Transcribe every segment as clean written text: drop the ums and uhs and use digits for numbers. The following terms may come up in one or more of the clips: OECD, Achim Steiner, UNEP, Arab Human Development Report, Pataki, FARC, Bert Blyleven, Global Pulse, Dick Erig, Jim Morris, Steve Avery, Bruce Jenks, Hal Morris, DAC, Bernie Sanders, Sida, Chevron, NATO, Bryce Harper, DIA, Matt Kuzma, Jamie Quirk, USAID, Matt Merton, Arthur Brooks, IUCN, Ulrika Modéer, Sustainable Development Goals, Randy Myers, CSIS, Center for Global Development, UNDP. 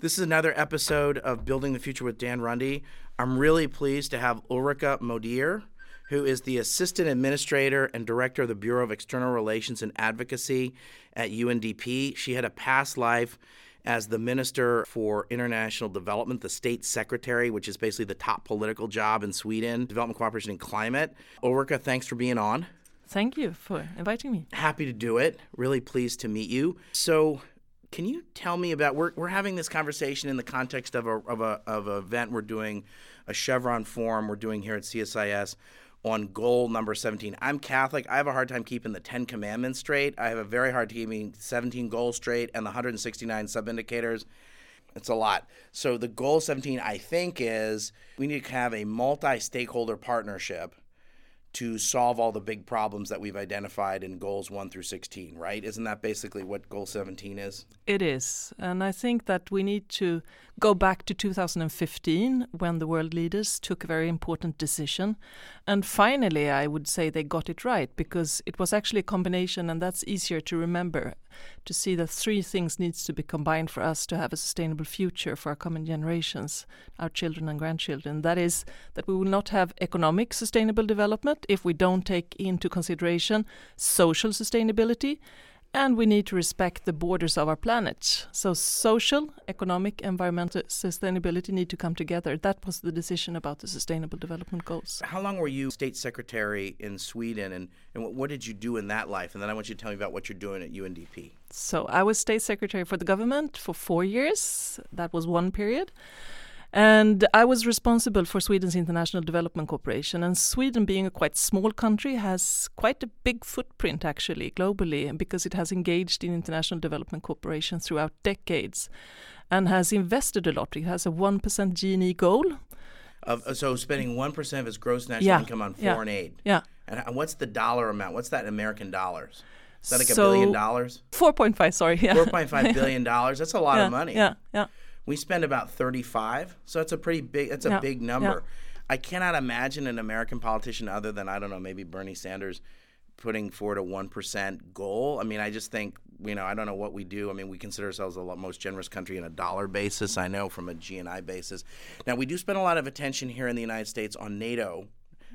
This is another episode of Building the Future with Dan Rundy. I'm really pleased to have Ulrika Modéer, who is the Assistant Administrator and Director of the Bureau of External Relations and Advocacy at UNDP. She had a past life as the Minister for International Development, the State Secretary, which is basically the top political job in Sweden, Development Cooperation and Climate. Ulrika, thanks for being on. Thank you for inviting me. Happy to do it. Really pleased to meet you. So can you tell me about, we're having this conversation in the context of an event we're doing, a Chevron forum we're doing here at CSIS, on goal number 17. I'm Catholic. I have a hard time keeping the 10 commandments straight. I have a very hard time keeping 17 goals straight and the 169 sub-indicators. It's a lot. So the goal 17, I think, is we need to have a multi-stakeholder partnership to solve all the big problems that we've identified in goals 1 through 16, right? Isn't that basically what goal 17 is? It is. And I think that we need to go back to 2015 when the world leaders took a very important decision. And finally, I would say they got it right, because it was actually a combination, and that's easier to remember, to see that three things needs to be combined for us to have a sustainable future for our coming generations, our children and grandchildren. That is that we will not have economic sustainable development if we don't take into consideration social sustainability, and we need to respect the borders of our planet. So social, economic, environmental sustainability need to come together. That was the decision about the Sustainable Development Goals. How long were you State Secretary in Sweden, and what did you do in that life? And then I want you to tell me about what you're doing at UNDP. So I was State Secretary for the government for 4 years. That was one period. And I was responsible for Sweden's international development cooperation. And Sweden, being a quite small country, has quite a big footprint, actually, globally, because it has engaged in international development cooperation throughout decades and has invested a lot. It has a 1% GNI goal. So spending 1% of its gross national income on foreign aid. Yeah. And what's the dollar amount? What's that in American dollars? Is that like $1 billion? 4.5, sorry. Yeah. $4.5 billion. That's a lot of money. Yeah, yeah. We spend about 35, so that's a pretty big, that's a big number. Yeah. I cannot imagine an American politician other than, I don't know, maybe Bernie Sanders putting forward a 1% goal. I mean, I just think, you know, I don't know what we do. I mean, we consider ourselves the most generous country on a dollar basis, I know, from a GNI basis. Now, we do spend a lot of attention here in the United States on NATO.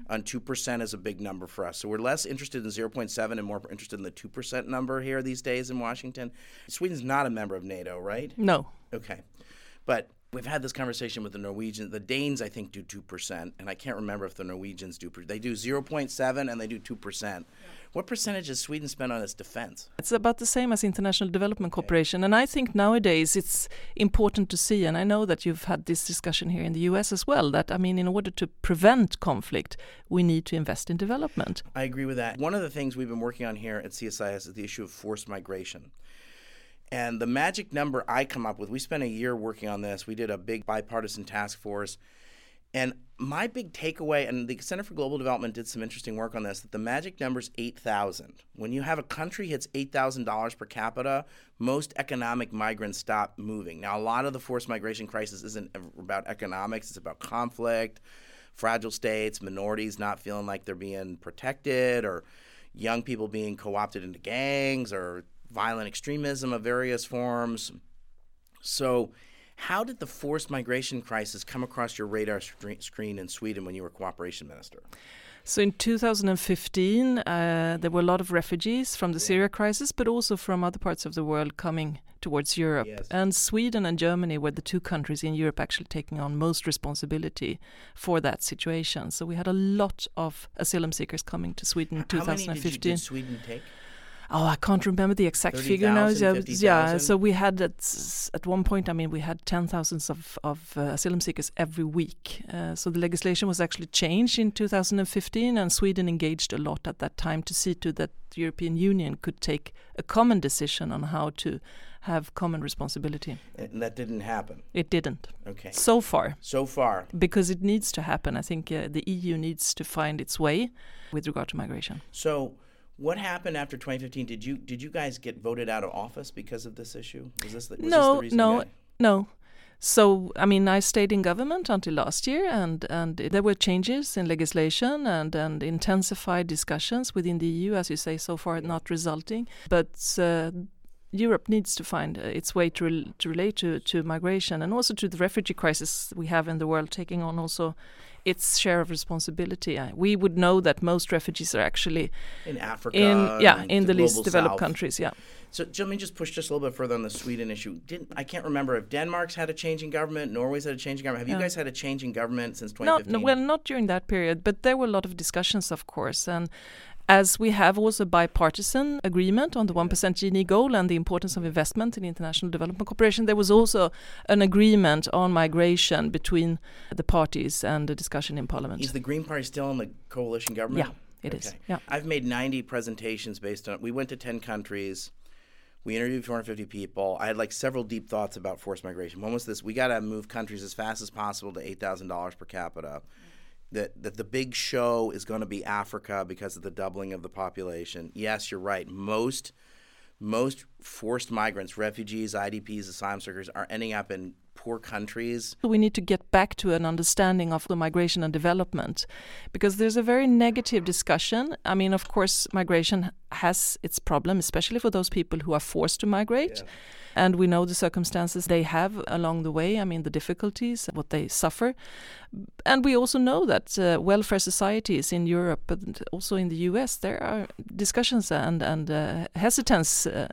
On 2% is a big number for us. So we're less interested in 0.7 and more interested in the 2% number here these days in Washington. Sweden's not a member of NATO, right? No. Okay. But we've had this conversation with the Norwegians. The Danes, I think, do 2%, and I can't remember if the Norwegians do. They do 0.7 and they do 2%. Yeah. What percentage does Sweden spend on its defense? It's about the same as international development cooperation. Okay. And I think nowadays it's important to see, and I know that you've had this discussion here in the US as well, that, I mean, in order to prevent conflict, we need to invest in development. I agree with that. One of the things we've been working on here at CSIS is the issue of forced migration. And the magic number I come up with, we spent a year working on this. We did a big bipartisan task force. And my big takeaway, and the Center for Global Development did some interesting work on this, that the magic number is 8,000. When you have a country hits $8,000 per capita, most economic migrants stop moving. Now, a lot of the forced migration crisis isn't about economics. It's about conflict, fragile states, minorities not feeling like they're being protected, or young people being co-opted into gangs, or violent extremism of various forms. So how did the forced migration crisis come across your radar screen in Sweden when you were cooperation minister? So in 2015, there were a lot of refugees from the Syria crisis, but also from other parts of the world coming towards Europe. Yes. And Sweden and Germany were the two countries in Europe actually taking on most responsibility for that situation. So we had a lot of asylum seekers coming to Sweden in 2015. How many did Sweden take? Oh, I can't remember the exact figure now. 50,000? So we had at one point, I mean, we had 10,000 of asylum seekers every week. So the legislation was actually changed in 2015, and Sweden engaged a lot at that time to see to that the European Union could take a common decision on how to have common responsibility. And that didn't happen? It didn't. Okay. So far. So far. Because it needs to happen. I think the EU needs to find its way with regard to migration. So what happened after 2015? Did you guys get voted out of office because of this issue? No. So, I mean, I stayed in government until last year, and there were changes in legislation and intensified discussions within the EU, as you say, so far not resulting. But Europe needs to find its way to relate to migration and also to the refugee crisis we have in the world, taking on also its share of responsibility. We would know that most refugees are actually in Africa, in the least developed countries. Yeah. So let me just push just a little bit further on the Sweden issue. I can't remember if Denmark's had a change in government, Norway's had a change in government. Have you guys had a change in government since 2015? No, well, not during that period, but there were a lot of discussions, of course, and as we have also a bipartisan agreement on the 1% GNI goal and the importance of investment in international development cooperation, there was also an agreement on migration between the parties and a discussion in Parliament. Is the Green Party still in the coalition government? Yeah, it is. Yeah. I've made 90 presentations based on it. We went to 10 countries. We interviewed 450 people. I had several deep thoughts about forced migration. One was this: we got to move countries as fast as possible to $8,000 per capita. That the big show is going to be Africa because of the doubling of the population. Yes, you're right. Most forced migrants, refugees, IDPs, asylum seekers are ending up in poor countries. We need to get back to an understanding of the migration and development, because there's a very negative discussion. I mean, of course, migration has its problem, especially for those people who are forced to migrate. Yeah. And we know the circumstances they have along the way. I mean, the difficulties, what they suffer. And we also know that welfare societies in Europe, but also in the US, there are discussions and hesitance, to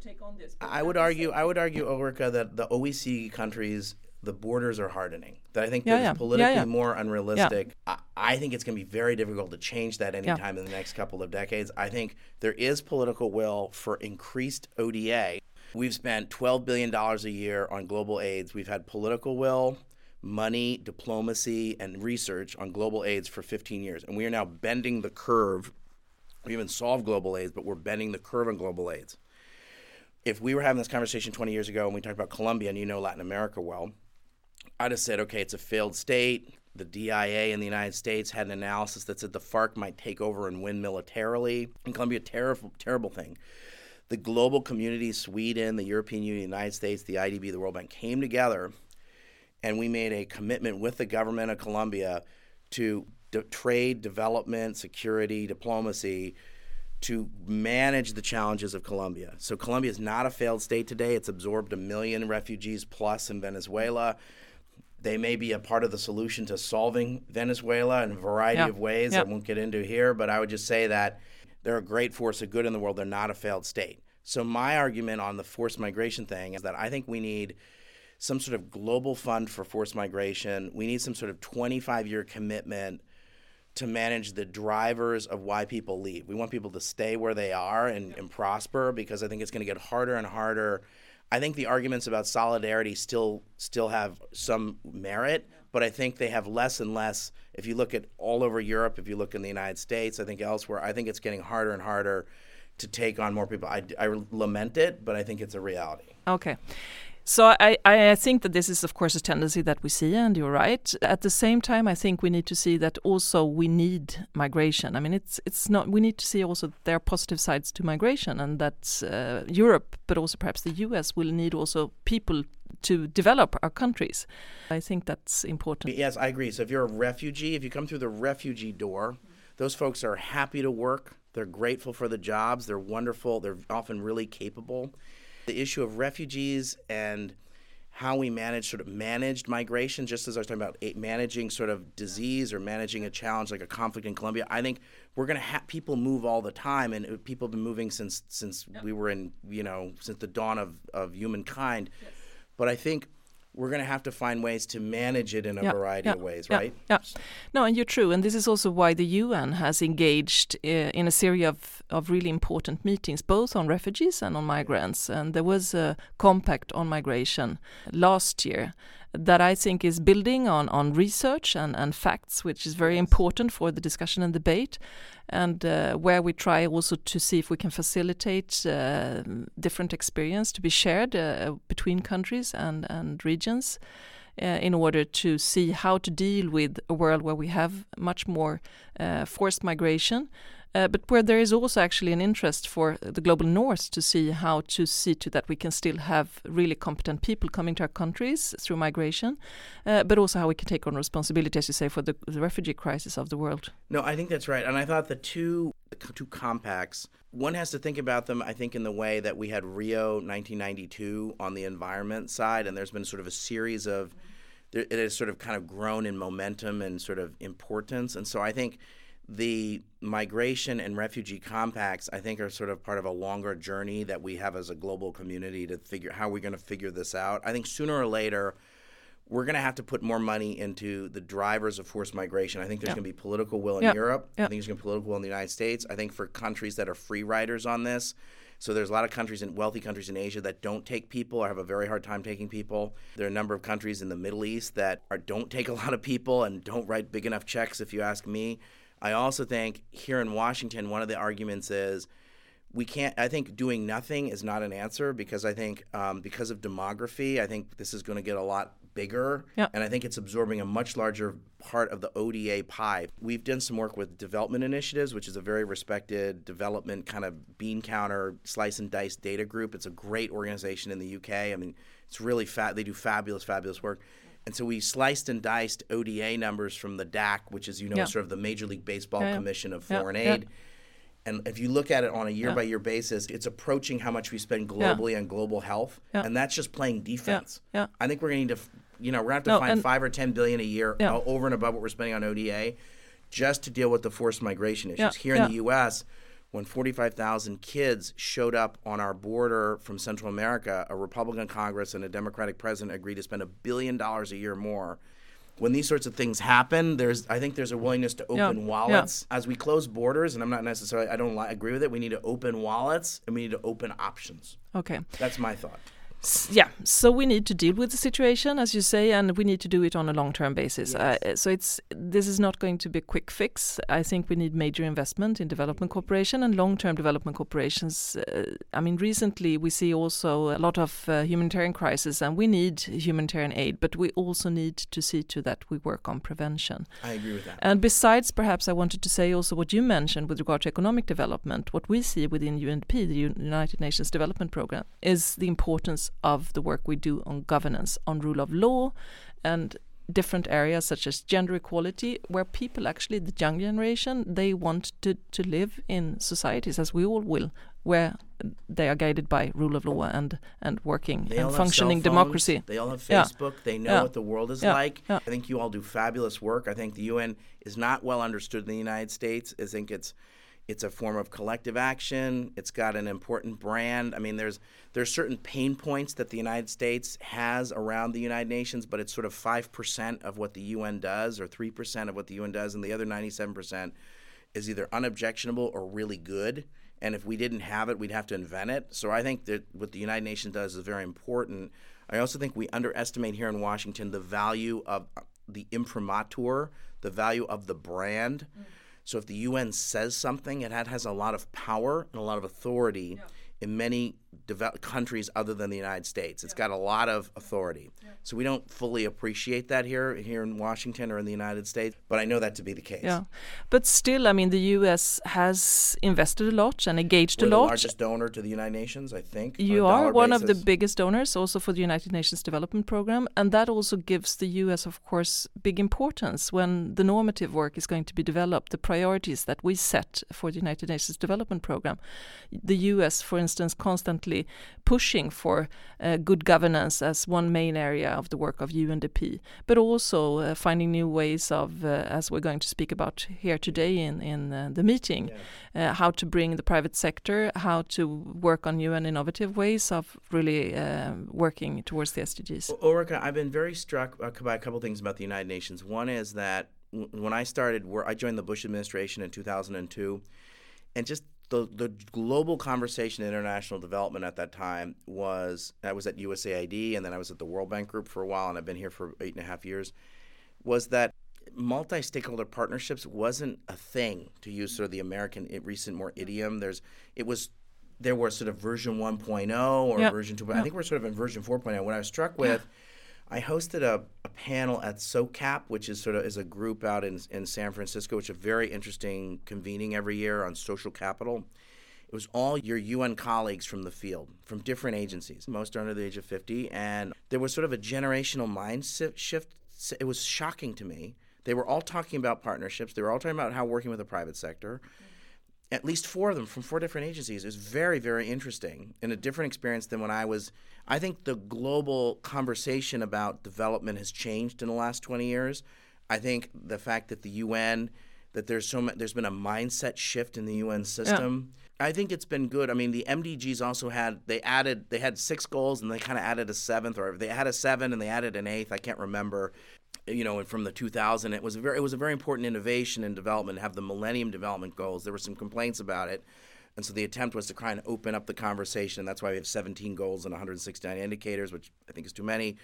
take on this. I would argue, Ulrika, that the OECD countries, the borders are hardening. That I think is politically more unrealistic. Yeah. I think it's going to be very difficult to change that anytime in the next couple of decades. I think there is political will for increased ODA. We've spent $12 billion a year on global aids. We've had political will, money, diplomacy, and research on global aids for 15 years. And we are now bending the curve. We haven't solved global aids, but we're bending the curve on global aids. If we were having this conversation 20 years ago and we talked about Colombia, and you know Latin America well, I'd have said, okay, it's a failed state. The DIA in the United States had an analysis that said the FARC might take over and win militarily. In Colombia, terrible thing. The global community, Sweden, the European Union, the United States, the IDB, the World Bank came together, and we made a commitment with the government of Colombia to trade, development, security, diplomacy, to manage the challenges of Colombia. So Colombia is not a failed state today. It's absorbed 1 million refugees plus in Venezuela. They may be a part of the solution to solving Venezuela in a variety of ways I won't get into here, but I would just say that they're a great force of good in the world. They're not a failed state. So my argument on the forced migration thing is that I think we need some sort of global fund for forced migration. We need some sort of 25-year commitment to manage the drivers of why people leave. We want people to stay where they are and prosper, because I think it's going to get harder and harder. I think the arguments about solidarity still have some merit, but I think they have less and less. If you look at all over Europe, if you look in the United States, I think elsewhere, I think it's getting harder and harder to take on more people. I lament it, but I think it's a reality. Okay. So I think that this is, of course, a tendency that we see, and you're right. At the same time, I think we need to see that also we need migration. I mean, it's not. We need to see also that there are positive sides to migration, and that Europe, but also perhaps the US, will need also people to develop our countries. I think that's important. Yes, I agree. So if you're a refugee, if you come through the refugee door, those folks are happy to work. They're grateful for the jobs. They're wonderful. They're often really capable. The issue of refugees and how we managed migration, just as I was talking about managing sort of disease or managing a challenge like a conflict in Colombia, I think we're going to have people move all the time, and people have been moving since we were in, since the dawn of humankind. Yes. But I think we're going to have to find ways to manage it in a variety of ways, right? Yeah. No, and you're true. And this is also why the UN has engaged in a series of really important meetings, both on refugees and on migrants. And there was a compact on migration last year that I think is building on research and facts, which is very important for the discussion and debate, and where we try also to see if we can facilitate different experience to be shared between countries and regions in order to see how to deal with a world where we have much more forced migration, but where there is also actually an interest for the global north to see how to see to that we can still have really competent people coming to our countries through migration, but also how we can take on responsibility, as you say, for the refugee crisis of the world. No, I think that's right. And I thought the two the two compacts, one has to think about them, I think, in the way that we had Rio 1992 on the environment side, and there's been sort of a series of, it has sort of kind of grown in momentum and sort of importance. And so I think the migration and refugee compacts, I think, are sort of part of a longer journey that we have as a global community to figure how we're going to figure this out. I think sooner or later, we're going to have to put more money into the drivers of forced migration. I think there's going to be political will in Europe. I think there's going to be political will in the United States. I think for countries that are free riders on this, so there's a lot of countries in wealthy countries in Asia that don't take people or have a very hard time taking people. There are a number of countries in the Middle East that don't take a lot of people and don't write big enough checks, if you ask me. I also think here in Washington, one of the arguments is we can't, I think doing nothing is not an answer because I think because of demography, I think this is going to get a lot bigger. Yep. And I think it's absorbing a much larger part of the ODA pie. We've done some work with development initiatives, which is a very respected development kind of bean counter slice and dice data group. It's a great organization in the UK. I mean, it's really they do fabulous, fabulous work. And so we sliced and diced ODA numbers from the DAC, which is, you know, sort of the Major League Baseball Commission of Foreign Aid. And if you look at it on a year-by-year basis, it's approaching how much we spend globally on global health. And that's just playing defense. I think we're going to need to, you know, we're going to have to find $5 or $10 billion a year over and above what we're spending on ODA just to deal with the forced migration issues. Here in the U.S., when 45,000 kids showed up on our border from Central America, a Republican Congress and a Democratic president agreed to spend $1 billion a year more. When these sorts of things happen, I think there's a willingness to open wallets. As we close borders, and I'm not necessarily, I don't agree with it, we need to open wallets and we need to open options. Okay. That's my thought. Yeah, so we need to deal with the situation, as you say, and we need to do it on a long-term basis. Yes. So this is not going to be a quick fix. I think we need major investment in development cooperation and long-term development corporations. I mean, recently we see also a lot of humanitarian crisis, and we need humanitarian aid, but we also need to see to that we work on prevention. I agree with that. And besides, perhaps I wanted to say also what you mentioned with regard to economic development, what we see within UNDP, the United Nations Development Programme, is the importance of the work we do on governance, on rule of law, and different areas such as gender equality, where people actually, the young generation, they want to live in societies, as we all will, where they are guided by rule of law and working and functioning democracy. They all have Facebook. Yeah. They know what the world is like. Yeah. I think you all do fabulous work. I think the UN is not well understood in the United States. I think it's a form of collective action. It's got an important brand. I mean, there's certain pain points that the United States has around the United Nations, but it's sort of 5% of what the UN does or 3% of what the UN does, and the other 97% is either unobjectionable or really good. And if we didn't have it, we'd have to invent it. So I think that what the United Nations does is very important. I also think we underestimate here in Washington the value of the imprimatur, the value of the brand. Mm-hmm. So if the UN says something, it has a lot of power and a lot of authority in many countries other than the United States. It's got a lot of authority. So we don't fully appreciate that here in Washington or in the United States, but I know that to be the case. Yeah. But still, I mean, the US has invested a lot and engaged a lot. We're the largest donor to the United Nations, I think. You are one of the biggest donors also for the United Nations Development Programme, and that also gives the US, of course, big importance when the normative work is going to be developed, the priorities that we set for the United Nations Development Programme. The US, for instance, constantly pushing for good governance as one main area of the work of UNDP, but also finding new ways of, as we're going to speak about here today in the meeting, how to bring the private sector, how to work on new and innovative ways of really working towards the SDGs. Ulrika, I've been very struck by a couple things about the United Nations. One is that when I started, I joined the Bush administration in 2002, and just the global conversation in international development at that time was, I was at USAID and then I was at the World Bank Group for a while, and I've been here for 8.5 years, was that multi-stakeholder partnerships wasn't a thing, to use sort of the American recent more idiom. There was sort of version 1.0 or version 2.0. I think we're sort of in version 4.0. What I was struck with, I hosted a panel at SOCAP, which is a group out in San Francisco, which is a very interesting convening every year on social capital. It was all your UN colleagues from the field, from different agencies. Most are under the age of 50, and there was sort of a generational mind shift. It was shocking to me. They were all talking about partnerships. They were all talking about how working with the private sector. at least four of them from four different agencies. It was very, very interesting and a different experience than when I was. I think the global conversation about development has changed in the last 20 years. I think the fact that the UN, that there's been a mindset shift in the UN system. Yeah. I think it's been good. I mean, the MDGs also had, they had 6 goals and they kind of added a 7th, or they had a 7 and they added an 8th. I can't remember. You know, from the 2000, it was a very important innovation in development to have the Millennium Development Goals. There were some complaints about it, and so the attempt was to kind of open up the conversation. That's why we have 17 goals and 169 indicators, which I think is too many,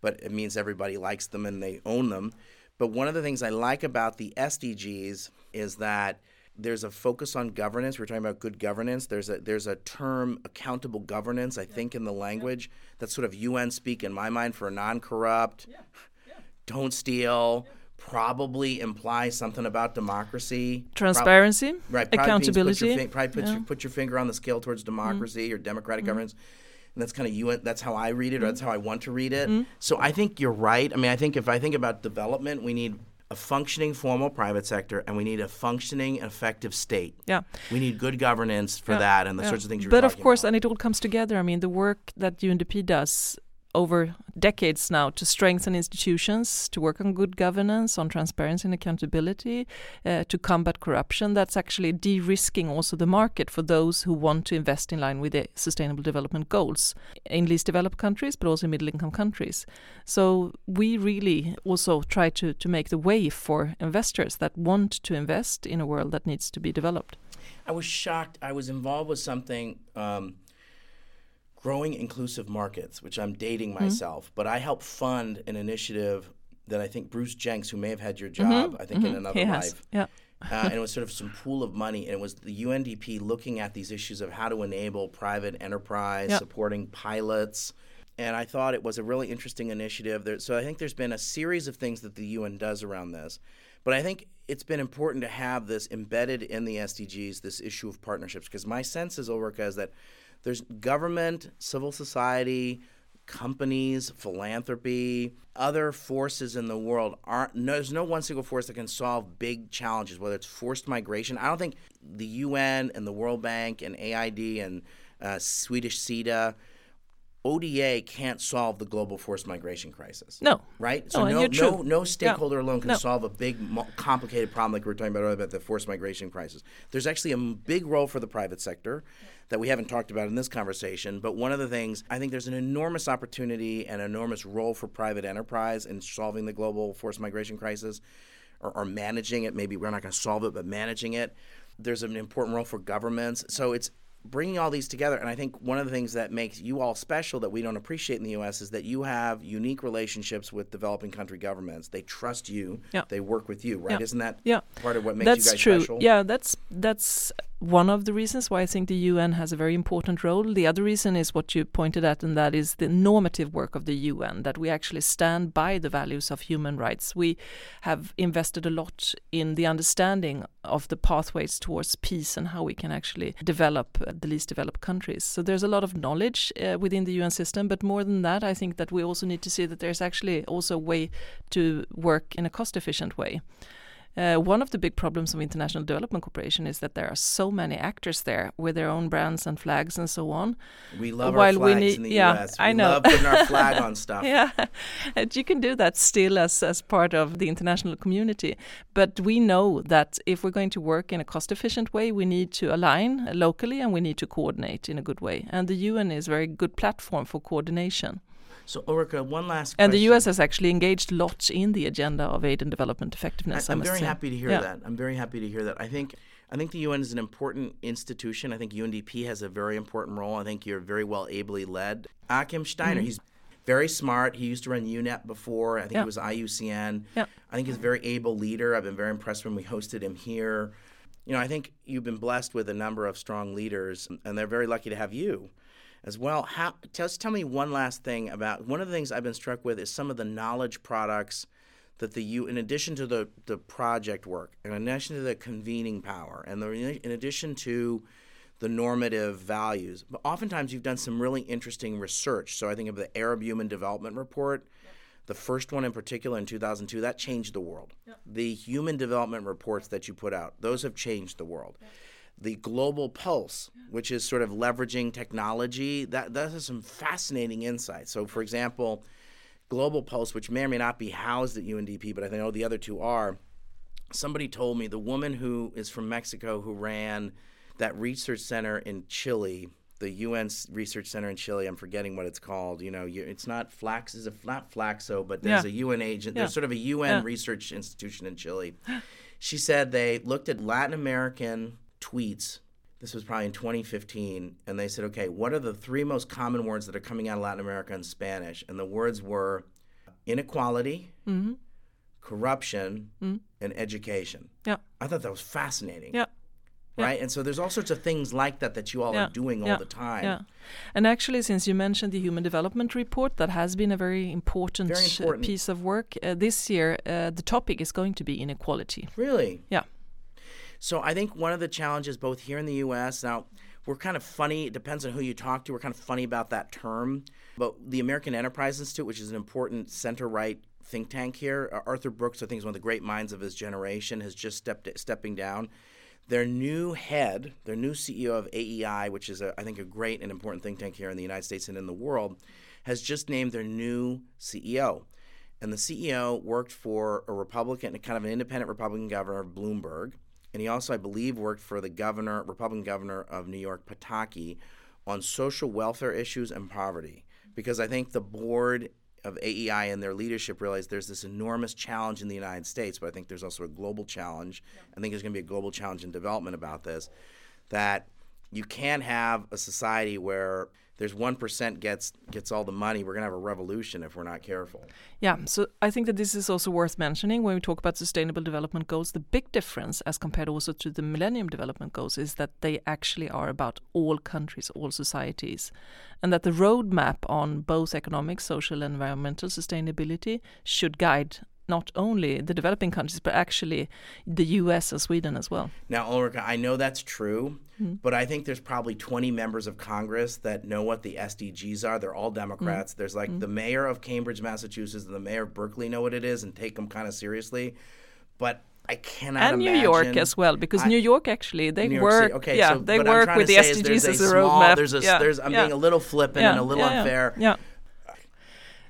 but it means everybody likes them and they own them. But one of the things I like about the SDGs is that there's a focus on governance. We're talking about good governance. There's a term, accountable governance, I think, in the language. That's sort of UN speak, in my mind, for non-corrupt. Yeah. Don't steal, probably implies something about democracy. Transparency, right, accountability. Put your finger on the scale towards democracy or democratic governance. And that's kind of UN, that's how I read it, or that's how I want to read it. So I think you're right. I mean, I think if I think about development, we need a functioning formal private sector, and we need a functioning effective state. Yeah, we need good governance for that and the sorts of things you're talking about. But of course, and it all comes together. I mean, the work that UNDP does over decades now to strengthen institutions, to work on good governance, on transparency and accountability, to combat corruption. That's actually de-risking also the market for those who want to invest in line with the Sustainable Development Goals in least developed countries, but also in middle-income countries. So we really also try to make the way for investors that want to invest in a world that needs to be developed. I was shocked. I was involved with something... Growing Inclusive Markets, which I'm dating myself, but I helped fund an initiative that I think Bruce Jenks, who may have had your job, I think in another life, and it was sort of some pool of money, and it was the UNDP looking at these issues of how to enable private enterprise, supporting pilots, and I thought it was a really interesting initiative. So I think there's been a series of things that the UN does around this, but I think it's been important to have this embedded in the SDGs, this issue of partnerships, because my sense is, Ulrika, is that there's government, civil society, companies, philanthropy, other forces in the world. There's no one single force that can solve big challenges, whether it's forced migration. I don't think the UN and the World Bank and AID and Swedish Sida, ODA can't solve the global forced migration crisis. No. Right? So no stakeholder alone can solve a big, complicated problem like we were talking about earlier about the forced migration crisis. There's actually a big role for the private sector that we haven't talked about in this conversation. But one of the things, I think there's an enormous opportunity and enormous role for private enterprise in solving the global forced migration crisis or managing it. Maybe we're not going to solve it, but managing it. There's an important role for governments. So it's bringing all these together, and I think one of the things that makes you all special that we don't appreciate in the U.S. is that you have unique relationships with developing country governments. They trust you. Yeah. They work with you, right? Yeah. Isn't that part of what makes you guys special? Yeah, that's one of the reasons why I think the UN has a very important role. The other reason is what you pointed at, and that is the normative work of the UN, that we actually stand by the values of human rights. We have invested a lot in the understanding of the pathways towards peace and how we can actually develop the least developed countries. So there's a lot of knowledge within the UN system, but more than that, I think that we also need to see that there's actually also a way to work in a cost-efficient way. One of the big problems of international development cooperation is that there are so many actors there with their own brands and flags and so on. We love our flags in the U.S. I know. We love putting our flag on stuff. Yeah, and you can do that still as part of the international community. But we know that if we're going to work in a cost-efficient way, we need to align locally and we need to coordinate in a good way. And the UN is a very good platform for coordination. So, Ulrika, one last question. And the U.S. has actually engaged lots in the agenda of aid and development effectiveness. I'm very happy to hear that. I'm very happy to hear that. I think the UN is an important institution. I think UNDP has a very important role. I think you're very well ably led. Achim Steiner, he's very smart. He used to run UNEP before. I think he was IUCN. Yeah. I think he's a very able leader. I've been very impressed when we hosted him here. You know, I think you've been blessed with a number of strong leaders, and they're very lucky to have you as well. Just tell me one last thing about one of the things I've been struck with is some of the knowledge products that in addition to the project work, in addition to the convening power, and in addition to the normative values, but oftentimes you've done some really interesting research. So I think of the Arab Human Development Report, the first one in particular in 2002, that changed the world. Yep. The human development reports that you put out, those have changed the world. Yep. the Global Pulse, which is sort of leveraging technology. That has some fascinating insights. So, for example, Global Pulse, which may or may not be housed at UNDP, but I know the other two are, somebody told me the woman who is from Mexico who ran that research center in Chile, the UN research center in Chile, I'm forgetting what it's called. You know, it's not Flax, is not Flaxo, but there's a UN agent. Yeah. There's sort of a UN research institution in Chile. She said they looked at Latin American tweets. This was probably in 2015. And they said, okay, what are the three most common words that are coming out of Latin America in Spanish? And the words were inequality, corruption, and education. Yeah. I thought that was fascinating. Yeah. Right? And so there's all sorts of things like that you all are doing all the time. Yeah. And actually, since you mentioned the Human Development Report, that has been a very important piece of work. This year, the topic is going to be inequality. Really? Yeah. So I think one of the challenges both here in the U.S., now we're kind of funny, it depends on who you talk to, we're kind of funny about that term, but the American Enterprise Institute, which is an important center-right think tank here, Arthur Brooks, I think is one of the great minds of his generation, has just stepping down. Their new CEO of AEI, which is, I think, a great and important think tank here in the United States and in the world, has just named their new CEO. And the CEO worked for a Republican, kind of an independent Republican governor of Bloomberg. And he also, I believe, worked for the Republican governor of New York, Pataki, on social welfare issues and poverty. Because I think the board of AEI and their leadership realized there's this enormous challenge in the United States, but I think there's also a global challenge. I think there's going to be a global challenge in development about this, that you can't have a society where there's 1% gets all the money. We're going to have a revolution if we're not careful. Yeah, so I think that this is also worth mentioning when we talk about Sustainable Development Goals. The big difference as compared also to the Millennium Development Goals is that they actually are about all countries, all societies, and that the roadmap on both economic, social, and environmental sustainability should guide not only the developing countries, but actually the US and Sweden as well. Now, Ulrika, I know that's true, but I think there's probably 20 members of Congress that know what the SDGs are. They're all Democrats. There's like the mayor of Cambridge, Massachusetts, and the mayor of Berkeley know what it is and take them kind of seriously. But I cannot imagine. And New York as well, because New York actually, they work they work with the SDGs as a roadmap. Being a little flippant and a little unfair. Yeah.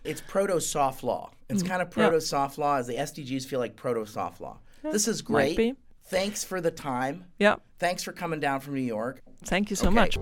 It's proto-soft law. It's kind of proto-soft law, as the SDGs feel like proto-soft law. Yeah, this is great. Thanks for the time. Yeah. Thanks for coming down from New York. Thank you so much.